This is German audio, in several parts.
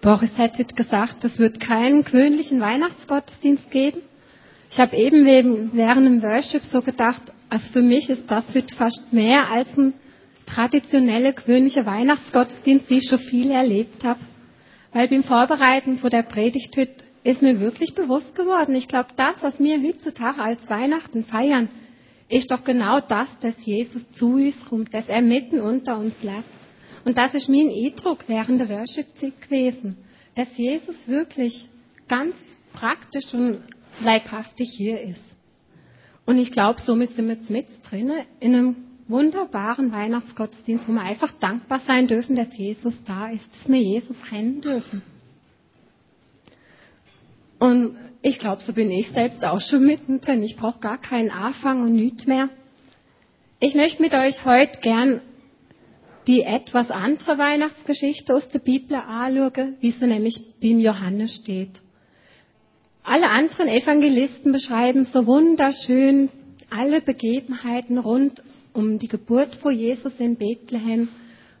Boris hat heute gesagt, es wird keinen gewöhnlichen Weihnachtsgottesdienst geben. Ich habe eben während dem Worship so gedacht, also für mich ist das heute fast mehr als ein traditioneller, gewöhnlicher Weihnachtsgottesdienst, wie ich schon viel erlebt habe. Weil beim Vorbereiten von der Predigt heute ist mir wirklich bewusst geworden, ich glaube, das, was wir heutzutage als Weihnachten feiern, ist doch genau das, dass Jesus zu uns kommt, dass er mitten unter uns lebt. Und das ist mein Eindruck während der Worship-Zeit gewesen, dass Jesus wirklich ganz praktisch und leibhaftig hier ist. Und ich glaube, somit sind wir jetzt mit drin in einem wunderbaren Weihnachtsgottesdienst, wo wir einfach dankbar sein dürfen, dass Jesus da ist, dass wir Jesus kennen dürfen. Und ich glaube, so bin ich selbst auch schon mittendrin. Ich brauche gar keinen Anfang und nichts mehr. Ich möchte mit euch heute gern die etwas andere Weihnachtsgeschichte aus der Bibel anschauen, wie sie nämlich beim Johannes steht. Alle anderen Evangelisten beschreiben so wunderschön alle Begebenheiten rund um die Geburt von Jesus in Bethlehem,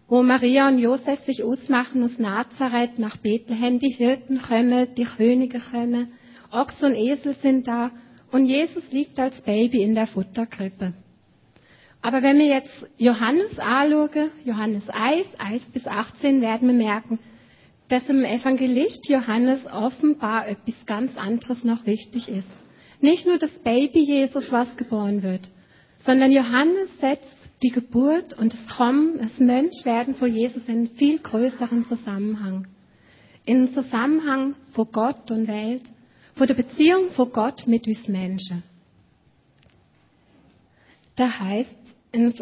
wo Maria und Josef sich ausmachen aus Nazareth nach Bethlehem. Die Hirten kommen, die Könige kommen, Ochs und Esel sind da und Jesus liegt als Baby in der Futterkrippe. Aber wenn wir jetzt Johannes anschauen, Johannes 1 bis 18, werden wir merken, dass im Evangelist Johannes offenbar etwas ganz anderes noch wichtig ist. Nicht nur das Baby Jesus, was geboren wird, sondern Johannes setzt die Geburt und das Kommen, das Menschwerden von Jesus in einen viel größeren Zusammenhang. In einen Zusammenhang von Gott und Welt, von der Beziehung von Gott mit uns Menschen. Da heißt es in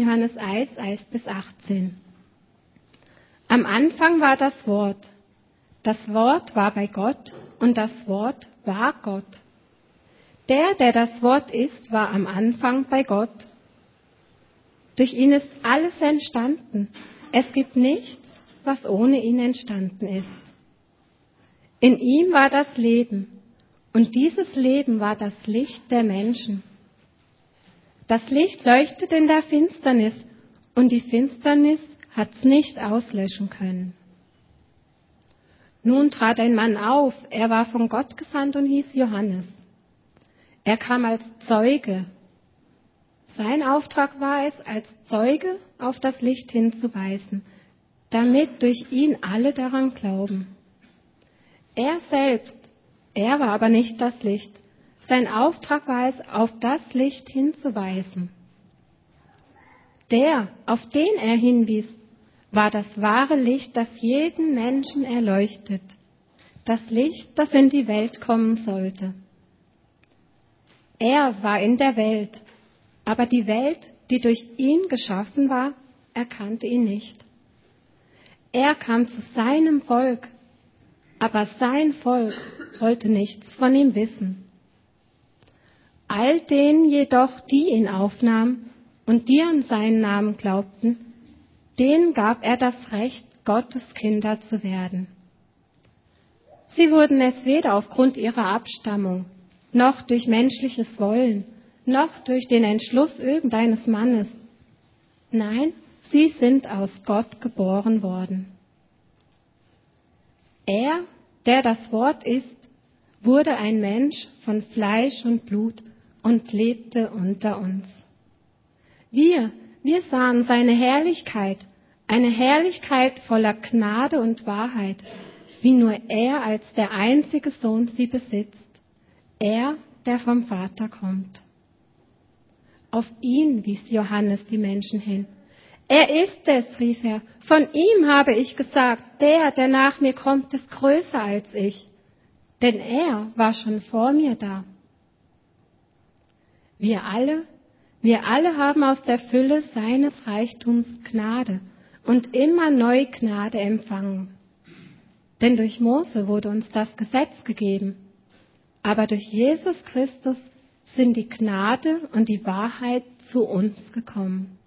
Johannes 1 bis 18. Am Anfang war das Wort. Das Wort war bei Gott und das Wort war Gott. Der das Wort ist, war am Anfang bei Gott. Durch ihn ist alles entstanden. Es gibt nichts, was ohne ihn entstanden ist. In ihm war das Leben und dieses Leben war das Licht der Menschen. Das Licht leuchtet in der Finsternis und die Finsternis hat's nicht auslöschen können. Nun trat ein Mann auf, er war von Gott gesandt und hieß Johannes. Er kam als Zeuge. Sein Auftrag war es, als Zeuge auf das Licht hinzuweisen, damit durch ihn alle daran glauben. Er selbst, er war aber nicht das Licht. Sein Auftrag war es, auf das Licht hinzuweisen. Der, auf den er hinwies, war das wahre Licht, das jeden Menschen erleuchtet. Das Licht, das in die Welt kommen sollte. Er war in der Welt, aber die Welt, die durch ihn geschaffen war, erkannte ihn nicht. Er kam zu seinem Volk, aber sein Volk wollte nichts von ihm wissen. All denen jedoch, die ihn aufnahmen und die an seinen Namen glaubten, denen gab er das Recht, Gottes Kinder zu werden. Sie wurden es weder aufgrund ihrer Abstammung, noch durch menschliches Wollen, noch durch den Entschluss irgendeines Mannes. Nein, sie sind aus Gott geboren worden. Er, der das Wort ist, wurde ein Mensch von Fleisch und Blut und lebte unter uns. Wir sahen seine Herrlichkeit, eine Herrlichkeit voller Gnade und Wahrheit, wie nur er als der einzige Sohn sie besitzt, er, der vom Vater kommt. Auf ihn wies Johannes die Menschen hin. Er ist es, rief er, von ihm habe ich gesagt, der nach mir kommt, ist größer als ich, denn er war schon vor mir da. Wir alle haben aus der Fülle seines Reichtums Gnade und immer neu Gnade empfangen. Denn durch Mose wurde uns das Gesetz gegeben, aber durch Jesus Christus sind die Gnade und die Wahrheit zu uns gekommen.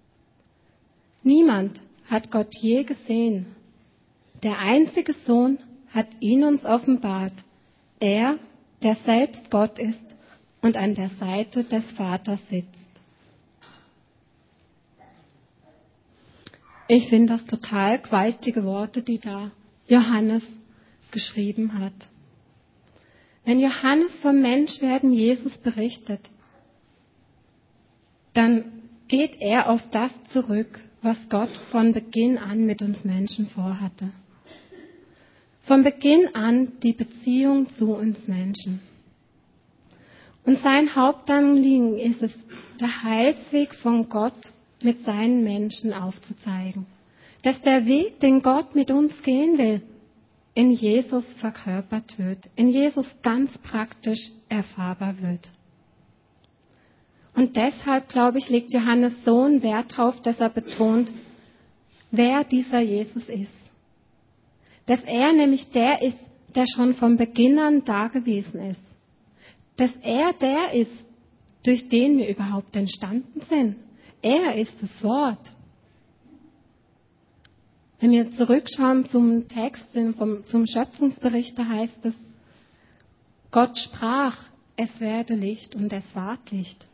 Niemand hat Gott je gesehen. Der einzige Sohn hat ihn uns offenbart, er, der selbst Gott ist und an der Seite des Vaters sitzt. Ich finde das total gewaltige Worte, die da Johannes geschrieben hat. Wenn Johannes vom Menschwerden Jesus berichtet, dann geht er auf das zurück, was Gott von Beginn an mit uns Menschen vorhatte. Von Beginn an die Beziehung zu uns Menschen. Und sein Hauptanliegen ist es, der Heilsweg von Gott mit seinen Menschen aufzuzeigen. Dass der Weg, den Gott mit uns gehen will, in Jesus verkörpert wird, in Jesus ganz praktisch erfahrbar wird. Und deshalb, glaube ich, legt Johannes so einen Wert darauf, dass er betont, wer dieser Jesus ist. Dass er nämlich der ist, der schon von Beginn an da gewesen ist. Dass er der ist, durch den wir überhaupt entstanden sind. Er ist das Wort. Wenn wir zurückschauen zum Text, zum Schöpfungsbericht, da heißt es, Gott sprach, es werde Licht und es ward Licht.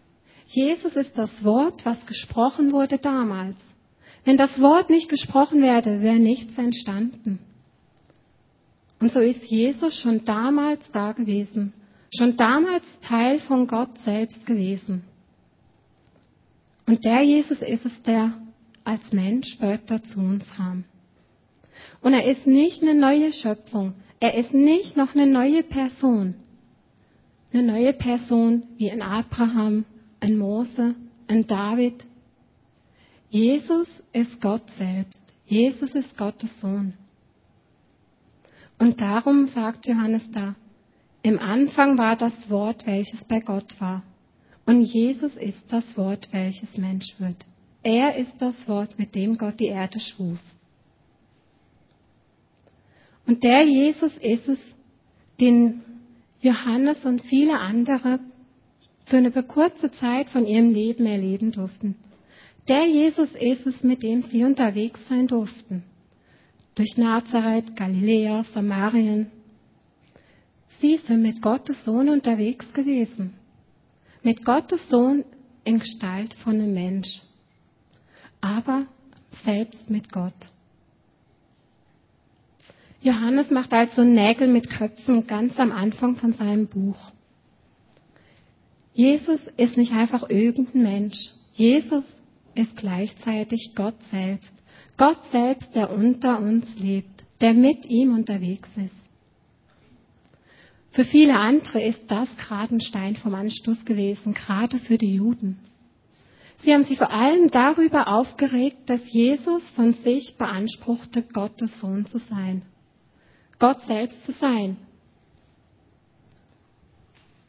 Jesus ist das Wort, was gesprochen wurde damals. Wenn das Wort nicht gesprochen werde, wäre nichts entstanden. Und so ist Jesus schon damals da gewesen, schon damals Teil von Gott selbst gewesen. Und der Jesus ist es, der als Mensch später zu uns kam. Und er ist nicht eine neue Schöpfung, er ist nicht noch eine neue Person. Eine neue Person wie ein Abraham, ein Mose, ein David. Jesus ist Gott selbst. Jesus ist Gottes Sohn. Und darum sagt Johannes da, im Anfang war das Wort, welches bei Gott war. Und Jesus ist das Wort, welches Mensch wird. Er ist das Wort, mit dem Gott die Erde schuf. Und der Jesus ist es, den Johannes und viele andere für eine kurze Zeit von ihrem Leben erleben durften. Der Jesus ist es, mit dem sie unterwegs sein durften. Durch Nazareth, Galiläa, Samarien. Sie sind mit Gottes Sohn unterwegs gewesen. Mit Gottes Sohn in Gestalt von einem Mensch. Aber selbst mit Gott. Johannes macht also Nägel mit Köpfen ganz am Anfang von seinem Buch. Jesus ist nicht einfach irgendein Mensch. Jesus ist gleichzeitig Gott selbst. Gott selbst, der unter uns lebt, der mit ihm unterwegs ist. Für viele andere ist das gerade ein Stein vom Anstoß gewesen, gerade für die Juden. Sie haben sich vor allem darüber aufgeregt, dass Jesus von sich beanspruchte, Gottes Sohn zu sein. Gott selbst zu sein.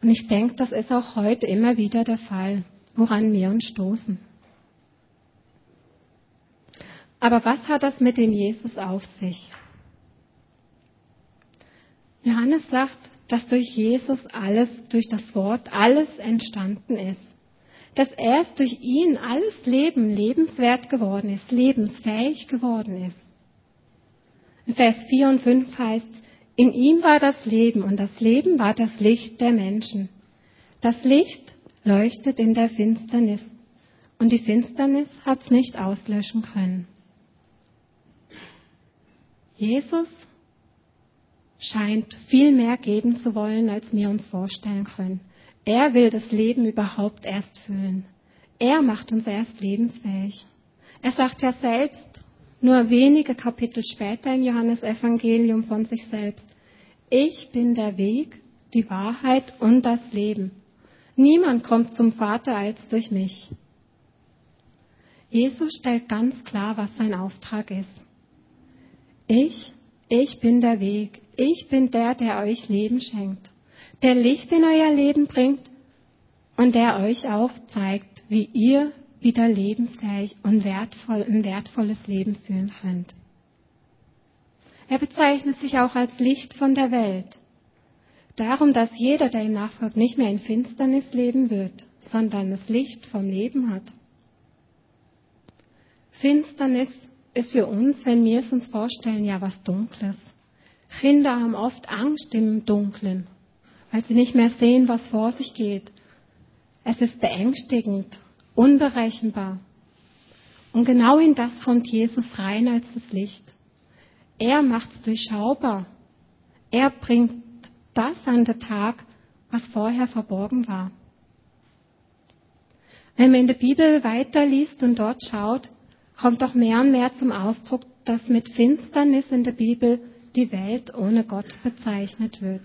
Und ich denke, das ist auch heute immer wieder der Fall, woran wir uns stoßen. Aber was hat das mit dem Jesus auf sich? Johannes sagt, dass durch Jesus alles, durch das Wort, alles entstanden ist. Dass erst durch ihn alles Leben lebenswert geworden ist, lebensfähig geworden ist. In Vers 4 und 5 heißt es, in ihm war das Leben und das Leben war das Licht der Menschen. Das Licht leuchtet in der Finsternis und die Finsternis hat es nicht auslöschen können. Jesus scheint viel mehr geben zu wollen, als wir uns vorstellen können. Er will das Leben überhaupt erst füllen. Er macht uns erst lebensfähig. Er sagt ja selbst, nur wenige Kapitel später im Johannesevangelium von sich selbst. Ich bin der Weg, die Wahrheit und das Leben. Niemand kommt zum Vater als durch mich. Jesus stellt ganz klar, was sein Auftrag ist. Ich bin der Weg. Ich bin der, der euch Leben schenkt. Der Licht in euer Leben bringt und der euch auch zeigt, wie ihr wieder lebensfähig und ein wertvolles Leben führen könnt. Er bezeichnet sich auch als Licht von der Welt. Darum, dass jeder, der ihm nachfolgt, nicht mehr in Finsternis leben wird, sondern das Licht vom Leben hat. Finsternis ist für uns, wenn wir es uns vorstellen, ja was Dunkles. Kinder haben oft Angst im Dunklen, weil sie nicht mehr sehen, was vor sich geht. Es ist beängstigend. Unberechenbar. Und genau in das kommt Jesus rein als das Licht. Er macht es durchschaubar. Er bringt das an den Tag, was vorher verborgen war. Wenn man in der Bibel weiterliest und dort schaut, kommt doch mehr und mehr zum Ausdruck, dass mit Finsternis in der Bibel die Welt ohne Gott bezeichnet wird.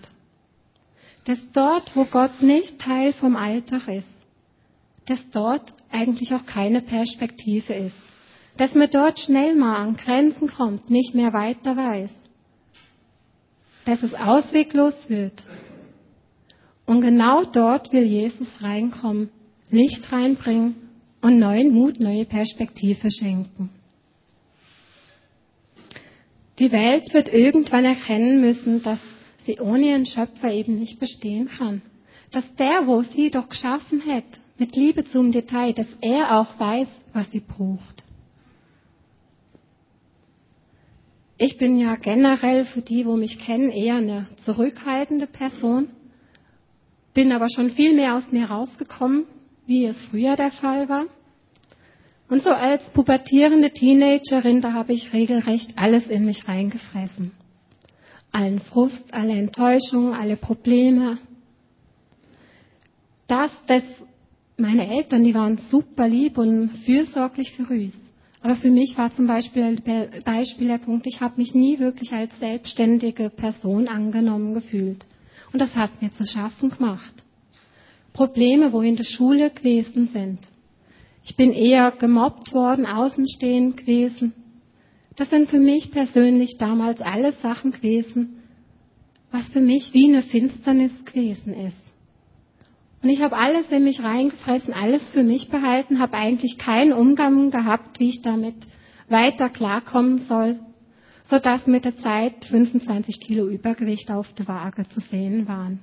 Dass dort, wo Gott nicht Teil vom Alltag ist, dass dort eigentlich auch keine Perspektive ist. Dass man dort schnell mal an Grenzen kommt, nicht mehr weiter weiß. Dass es ausweglos wird. Und genau dort will Jesus reinkommen, Licht reinbringen und neuen Mut, neue Perspektive schenken. Die Welt wird irgendwann erkennen müssen, dass sie ohne ihren Schöpfer eben nicht bestehen kann. Dass der, wo sie doch geschaffen hat, mit Liebe zum Detail, dass er auch weiß, was sie braucht. Ich bin ja generell für die, wo mich kennen, eher eine zurückhaltende Person, bin aber schon viel mehr aus mir rausgekommen, wie es früher der Fall war. Und so als pubertierende Teenagerin, da habe ich regelrecht alles in mich reingefressen. Allen Frust, alle Enttäuschungen, alle Probleme. Meine Eltern, die waren super lieb und fürsorglich für uns. Aber für mich war zum Beispiel der Punkt, ich habe mich nie wirklich als selbstständige Person angenommen gefühlt. Und das hat mir zu schaffen gemacht. Probleme, wo wir in der Schule gewesen sind. Ich bin eher gemobbt worden, außenstehend gewesen. Das sind für mich persönlich damals alles Sachen gewesen, was für mich wie eine Finsternis gewesen ist. Und ich habe alles in mich reingefressen, alles für mich behalten, habe eigentlich keinen Umgang gehabt, wie ich damit weiter klarkommen soll, sodass mit der Zeit 25 Kilo Übergewicht auf der Waage zu sehen waren.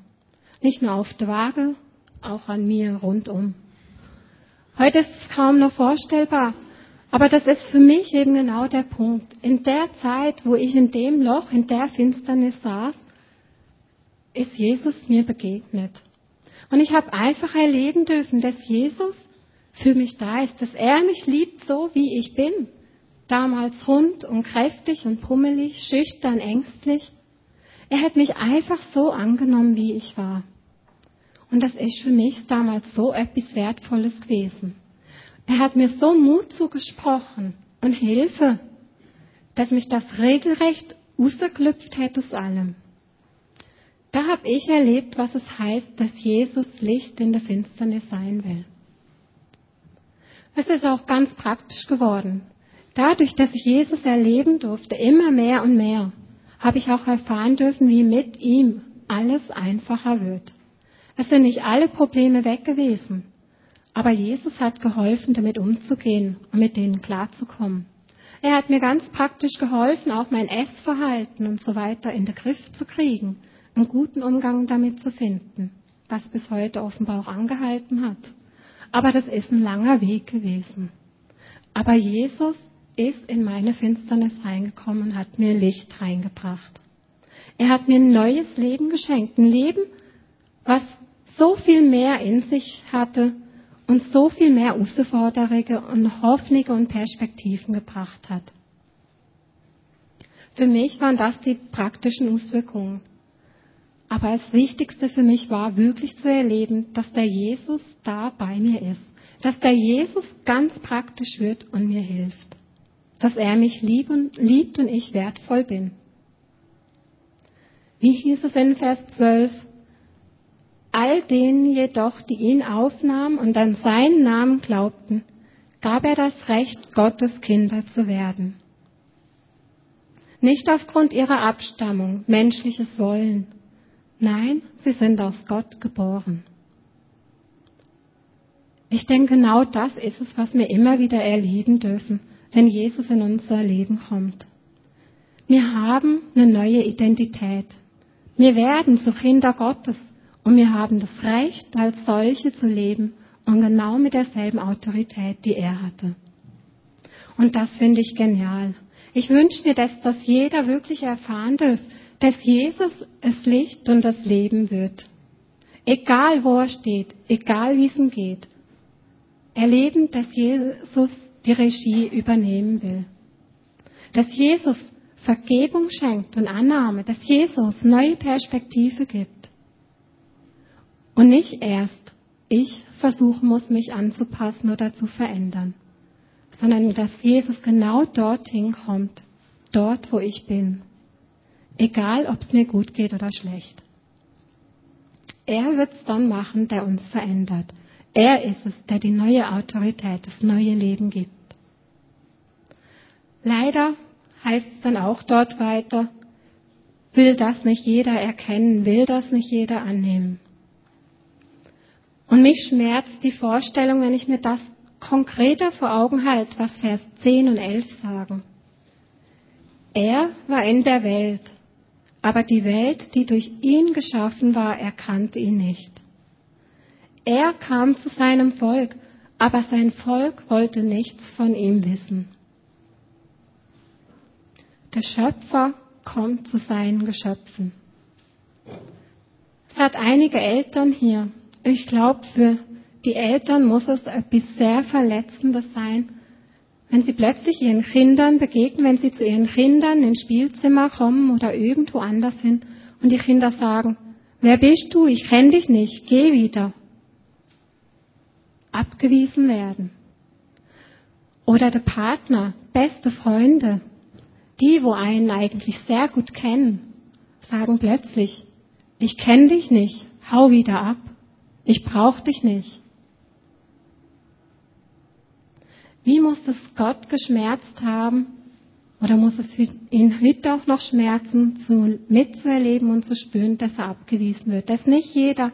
Nicht nur auf der Waage, auch an mir rundum. Heute ist es kaum noch vorstellbar, aber das ist für mich eben genau der Punkt. In der Zeit, wo ich in dem Loch, in der Finsternis saß, ist Jesus mir begegnet. Und ich habe einfach erleben dürfen, dass Jesus für mich da ist, dass er mich liebt, so wie ich bin. Damals rund und kräftig und pummelig, schüchtern, ängstlich. Er hat mich einfach so angenommen, wie ich war. Und das ist für mich damals so etwas Wertvolles gewesen. Er hat mir so Mut zugesprochen und Hilfe, dass mich das regelrecht rausgeklüpft hat aus allem. Da habe ich erlebt, was es heißt, dass Jesus Licht in der Finsternis sein will. Es ist auch ganz praktisch geworden. Dadurch, dass ich Jesus erleben durfte, immer mehr und mehr, habe ich auch erfahren dürfen, wie mit ihm alles einfacher wird. Es sind nicht alle Probleme weg gewesen, aber Jesus hat geholfen, damit umzugehen und mit denen klarzukommen. Er hat mir ganz praktisch geholfen, auch mein Essverhalten und so weiter in den Griff zu kriegen, einen guten Umgang damit zu finden, was bis heute offenbar auch angehalten hat. Aber das ist ein langer Weg gewesen. Aber Jesus ist in meine Finsternis reingekommen und hat mir Licht reingebracht. Er hat mir ein neues Leben geschenkt, ein Leben, was so viel mehr in sich hatte und so viel mehr Herausforderungen und Hoffnungen und Perspektiven gebracht hat. Für mich waren das die praktischen Auswirkungen. Aber das Wichtigste für mich war, wirklich zu erleben, dass der Jesus da bei mir ist. Dass der Jesus ganz praktisch wird und mir hilft. Dass er mich liebt und ich wertvoll bin. Wie hieß es in Vers 12? All denen jedoch, die ihn aufnahmen und an seinen Namen glaubten, gab er das Recht, Gottes Kinder zu werden. Nicht aufgrund ihrer Abstammung, menschliches Wollen. Nein, sie sind aus Gott geboren. Ich denke, genau das ist es, was wir immer wieder erleben dürfen, wenn Jesus in unser Leben kommt. Wir haben eine neue Identität. Wir werden zu Kinder Gottes und wir haben das Recht, als solche zu leben und genau mit derselben Autorität, die er hatte. Und das finde ich genial. Ich wünsche mir, dass das jeder wirklich erfahren darf, dass Jesus das Licht und das Leben wird. Egal wo er steht, egal wie es ihm geht. Erleben, dass Jesus die Regie übernehmen will. Dass Jesus Vergebung schenkt und Annahme, dass Jesus neue Perspektive gibt. Und nicht erst ich versuchen muss, mich anzupassen oder zu verändern, sondern dass Jesus genau dorthin kommt, dort, wo ich bin. Egal, ob es mir gut geht oder schlecht. Er wird es dann machen, der uns verändert. Er ist es, der die neue Autorität, das neue Leben gibt. Leider heißt es dann auch dort weiter, will das nicht jeder erkennen, will das nicht jeder annehmen. Und mich schmerzt die Vorstellung, wenn ich mir das konkreter vor Augen halte, was Vers 10 und 11 sagen. Er war in der Welt, aber die Welt, die durch ihn geschaffen war, erkannte ihn nicht. Er kam zu seinem Volk, aber sein Volk wollte nichts von ihm wissen. Der Schöpfer kommt zu seinen Geschöpfen. Es hat einige Eltern hier. Ich glaube, für die Eltern muss es etwas sehr Verletzendes sein, wenn sie plötzlich ihren Kindern begegnen, wenn sie zu ihren Kindern ins Spielzimmer kommen oder irgendwo anders hin und die Kinder sagen, wer bist du? Ich kenne dich nicht, geh wieder. Abgewiesen werden. Oder der Partner, beste Freunde, die, wo einen eigentlich sehr gut kennen, sagen plötzlich, ich kenne dich nicht, hau wieder ab, ich brauche dich nicht. Wie muss es Gott geschmerzt haben, oder muss es ihn heute auch noch schmerzen, mitzuerleben und zu spüren, dass er abgewiesen wird, dass nicht jeder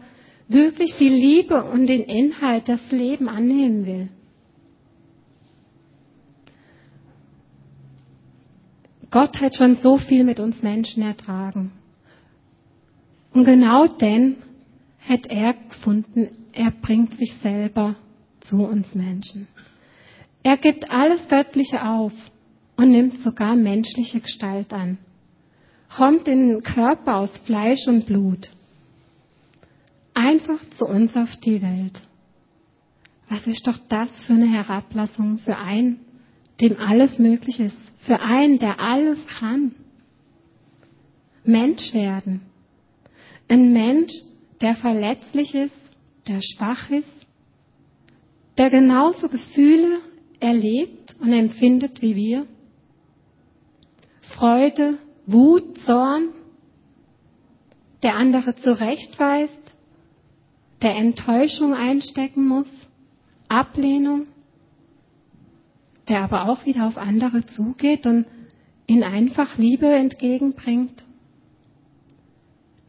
wirklich die Liebe und den Inhalt, das Leben annehmen will. Gott hat schon so viel mit uns Menschen ertragen. Und genau denn hat er gefunden, er bringt sich selber zu uns Menschen. Er gibt alles Göttliche auf und nimmt sogar menschliche Gestalt an. Kommt in den Körper aus Fleisch und Blut. Einfach zu uns auf die Welt. Was ist doch das für eine Herablassung für einen, dem alles möglich ist. Für einen, der alles kann. Mensch werden. Ein Mensch, der verletzlich ist, der schwach ist, der genauso Gefühle erlebt und empfindet wie wir. Freude, Wut, Zorn, der andere zurechtweist, der Enttäuschung einstecken muss, Ablehnung, der aber auch wieder auf andere zugeht und ihnen einfach Liebe entgegenbringt,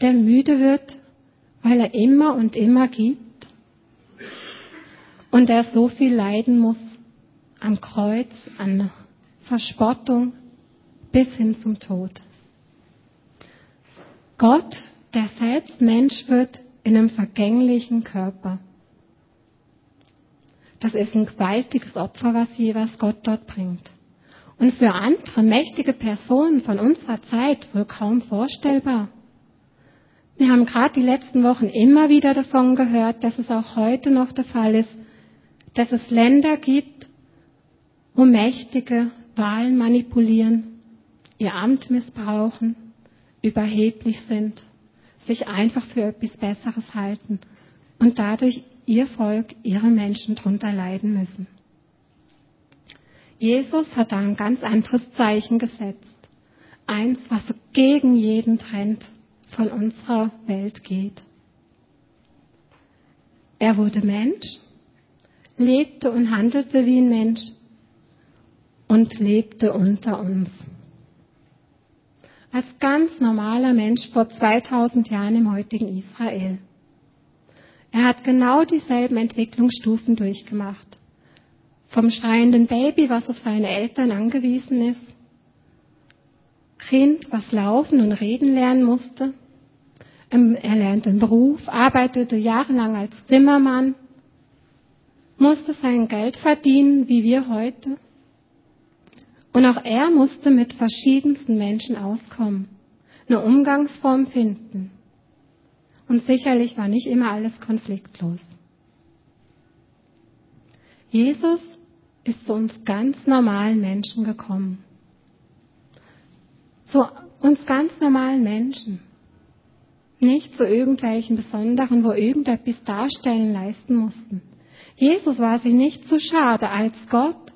der müde wird, weil er immer und immer gibt und der so viel leiden muss am Kreuz, an Verspottung bis hin zum Tod. Gott, der selbst Mensch wird, in einem vergänglichen Körper. Das ist ein gewaltiges Opfer, was Gott dort bringt. Und für andere mächtige Personen von unserer Zeit wohl kaum vorstellbar. Wir haben gerade die letzten Wochen immer wieder davon gehört, dass es auch heute noch der Fall ist, dass es Länder gibt, wo Mächtige Wahlen manipulieren, ihr Amt missbrauchen, überheblich sind, sich einfach für etwas Besseres halten und dadurch ihr Volk, ihre Menschen drunter leiden müssen. Jesus hat da ein ganz anderes Zeichen gesetzt. Eins, was so gegen jeden Trend von unserer Welt geht. Er wurde Mensch, lebte und handelte wie ein Mensch und lebte unter uns. Als ganz normaler Mensch vor 2000 Jahren im heutigen Israel. Er hat genau dieselben Entwicklungsstufen durchgemacht. Vom schreienden Baby, was auf seine Eltern angewiesen ist. Kind, was laufen und reden lernen musste. Er lernte einen Beruf, arbeitete jahrelang als Zimmermann. Musste sein Geld verdienen, wie wir heute. Und auch er musste mit verschiedensten Menschen auskommen, eine Umgangsform finden. Und sicherlich war nicht immer alles konfliktlos. Jesus ist zu uns ganz normalen Menschen gekommen. zu uns ganz normalen Menschen. Nicht zu irgendwelchen Besonderen, wo irgendetwas darstellen, leisten mussten. Jesus war sich nicht zu schade, als Gott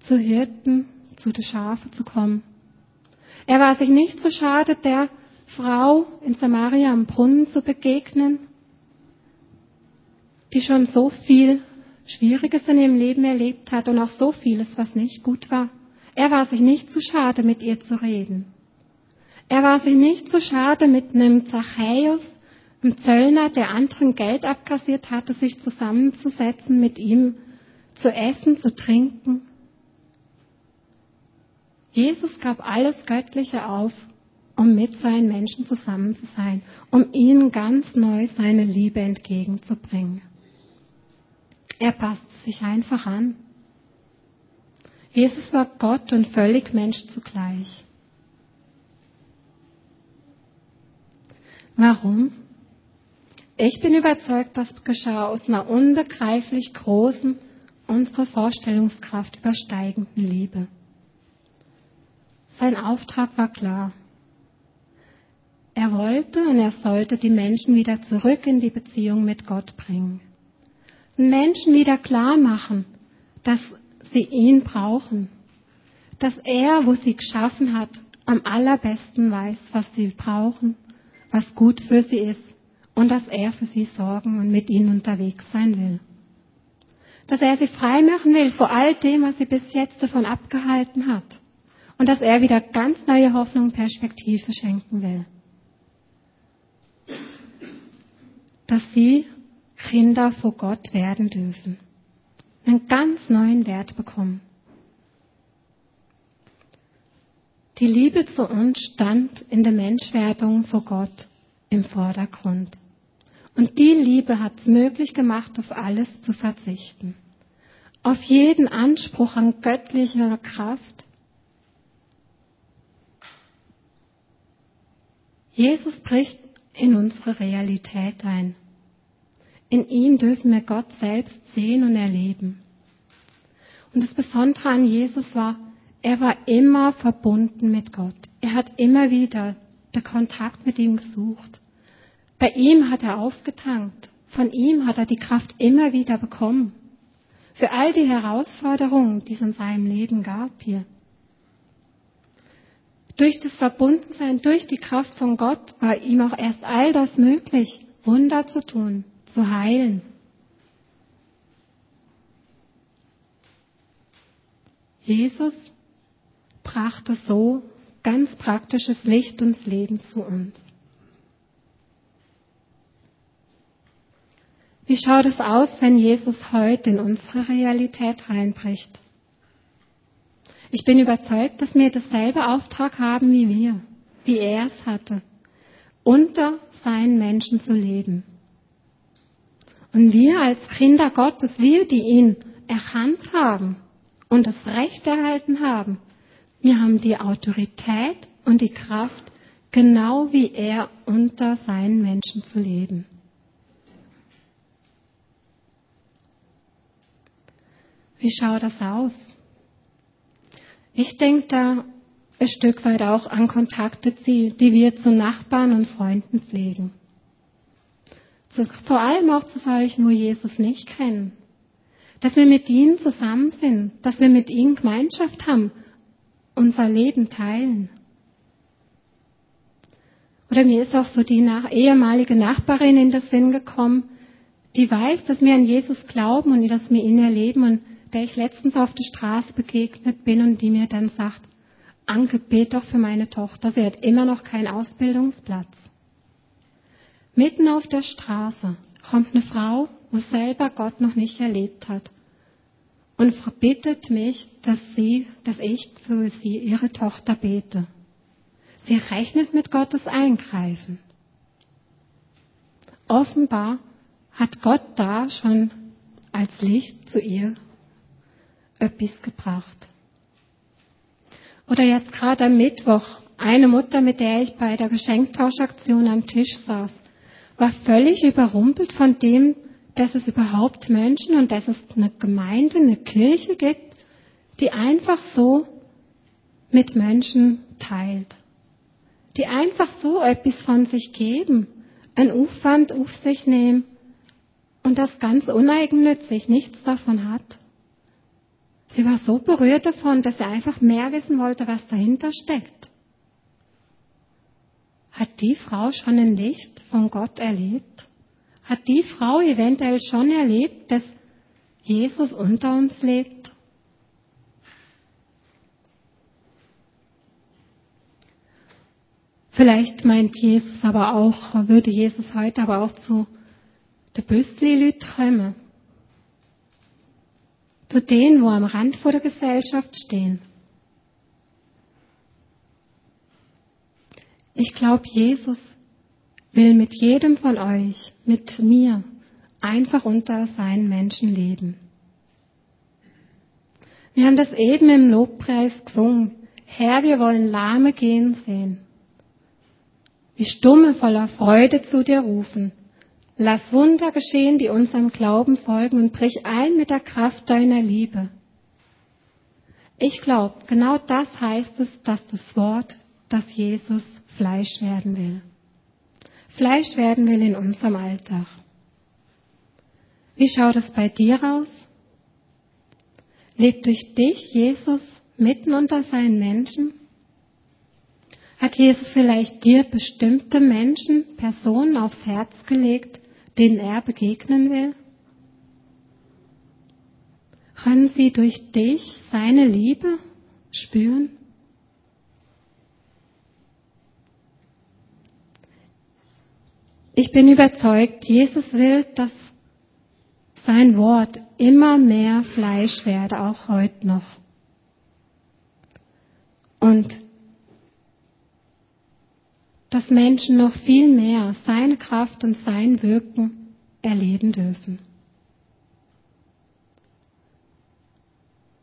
zu Hirten, zu den Schafen zu kommen. Er war sich nicht zu schade, der Frau in Samaria am Brunnen zu begegnen, die schon so viel Schwieriges in ihrem Leben erlebt hat und auch so vieles, was nicht gut war. Er war sich nicht zu schade, mit ihr zu reden. Er war sich nicht zu schade, mit einem Zachäus, einem Zöllner, der anderen Geld abkassiert hatte, sich zusammenzusetzen, mit ihm zu essen, zu trinken. Jesus gab alles Göttliche auf, um mit seinen Menschen zusammen zu sein, um ihnen ganz neu seine Liebe entgegenzubringen. Er passte sich einfach an. Jesus war Gott und völlig Mensch zugleich. Warum? Ich bin überzeugt, das geschah aus einer unbegreiflich großen, unsere Vorstellungskraft übersteigenden Liebe. Sein Auftrag war klar. Er wollte und er sollte die Menschen wieder zurück in die Beziehung mit Gott bringen. Den Menschen wieder klar machen, dass sie ihn brauchen. Dass er, wo sie geschaffen hat, am allerbesten weiß, was sie brauchen, was gut für sie ist und dass er für sie sorgen und mit ihnen unterwegs sein will. Dass er sie frei machen will vor all dem, was sie bis jetzt davon abgehalten hat. Und dass er wieder ganz neue Hoffnung und Perspektive schenken will. Dass sie Kinder vor Gott werden dürfen. Einen ganz neuen Wert bekommen. Die Liebe zu uns stand in der Menschwerdung vor Gott im Vordergrund. Und die Liebe hat es möglich gemacht, auf alles zu verzichten. Auf jeden Anspruch an göttlicher Kraft. Jesus bricht in unsere Realität ein. In ihm dürfen wir Gott selbst sehen und erleben. Und das Besondere an Jesus war, er war immer verbunden mit Gott. Er hat immer wieder den Kontakt mit ihm gesucht. Bei ihm hat er aufgetankt. Von ihm hat er die Kraft immer wieder bekommen. Für all die Herausforderungen, die es in seinem Leben gab hier. Durch das Verbundensein, durch die Kraft von Gott war ihm auch erst all das möglich, Wunder zu tun, zu heilen. Jesus brachte so ganz praktisches Licht und Leben zu uns. Wie schaut es aus, wenn Jesus heute in unsere Realität reinbricht? Ich bin überzeugt, dass wir dasselbe Auftrag haben wie wir, wie er es hatte, unter seinen Menschen zu leben. Und wir als Kinder Gottes, wir, die ihn erkannt haben und das Recht erhalten haben, wir haben die Autorität und die Kraft, genau wie er unter seinen Menschen zu leben. Wie schaut das aus? Ich denke da ein Stück weit auch an Kontakte, die wir zu Nachbarn und Freunden pflegen. Vor allem auch zu solchen, wo Jesus nicht kennen. Dass wir mit ihnen zusammen sind, dass wir mit ihnen Gemeinschaft haben, unser Leben teilen. Oder mir ist auch so die ehemalige Nachbarin in den Sinn gekommen, die weiß, dass wir an Jesus glauben und dass wir ihn erleben und der ich letztens auf der Straße begegnet bin und die mir dann sagt, Anke, bet doch für meine Tochter, sie hat immer noch keinen Ausbildungsplatz. Mitten auf der Straße kommt eine Frau, wo selber Gott noch nicht erlebt hat und bittet mich, dass ich für sie, ihre Tochter, bete. Sie rechnet mit Gottes Eingreifen. Offenbar hat Gott da schon als Licht zu ihr etwas gebracht. Oder jetzt gerade am Mittwoch, eine Mutter, mit der ich bei der Geschenktauschaktion am Tisch saß, war völlig überrumpelt von dem, dass es überhaupt Menschen und dass es eine Gemeinde, eine Kirche gibt, die einfach so mit Menschen teilt. die einfach so etwas von sich geben, einen Aufwand auf sich nehmen und das ganz uneigennützig, nichts davon hat. Sie war so berührt davon, dass sie einfach mehr wissen wollte, was dahinter steckt. Hat die Frau schon ein Licht von Gott erlebt? Hat die Frau eventuell schon erlebt, dass Jesus unter uns lebt? Vielleicht meint Jesus aber auch, würde Jesus heute aber auch zu den Büssli-Leuten kommen. Zu denen, wo am Rand vor der Gesellschaft stehen. Ich glaube, Jesus will mit jedem von euch, mit mir, einfach unter seinen Menschen leben. Wir haben das eben im Lobpreis gesungen. Herr, wir wollen Lahme gehen sehen. Die Stumme voller Freude zu dir rufen. Lass Wunder geschehen, die unserem Glauben folgen und brich ein mit der Kraft deiner Liebe. Ich glaube, genau das heißt es, dass das Wort, dass Jesus Fleisch werden will. Fleisch werden will in unserem Alltag. Wie schaut es bei dir aus? Lebt durch dich Jesus mitten unter seinen Menschen? Hat Jesus vielleicht dir bestimmte Menschen, Personen aufs Herz gelegt, denen er begegnen will? Können sie durch dich seine Liebe spüren? Ich bin überzeugt, Jesus will, dass sein Wort immer mehr Fleisch werde, auch heute noch. Und dass Menschen noch viel mehr seine Kraft und sein Wirken erleben dürfen.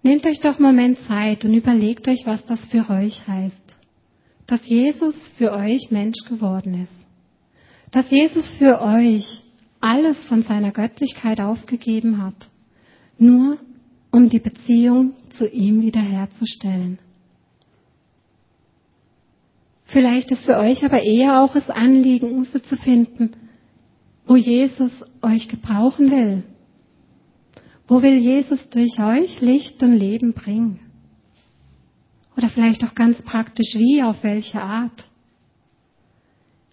Nehmt euch doch einen Moment Zeit und überlegt euch, was das für euch heißt. Dass Jesus für euch Mensch geworden ist. Dass Jesus für euch alles von seiner Göttlichkeit aufgegeben hat, nur um die Beziehung zu ihm wiederherzustellen. Vielleicht ist für euch aber eher auch das Anliegen, Muster zu finden, wo Jesus euch gebrauchen will. Wo will Jesus durch euch Licht und Leben bringen? Oder vielleicht auch ganz praktisch wie, auf welche Art?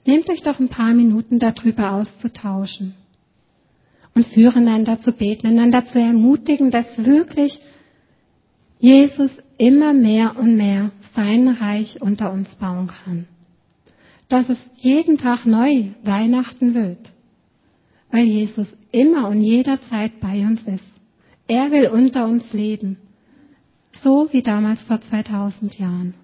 Nehmt euch doch ein paar Minuten darüber auszutauschen und füreinander zu beten, einander zu ermutigen, dass wirklich Jesus immer mehr und mehr sein Reich unter uns bauen kann. Dass es jeden Tag neu Weihnachten wird, weil Jesus immer und jederzeit bei uns ist. Er will unter uns leben, so wie damals vor 2000 Jahren.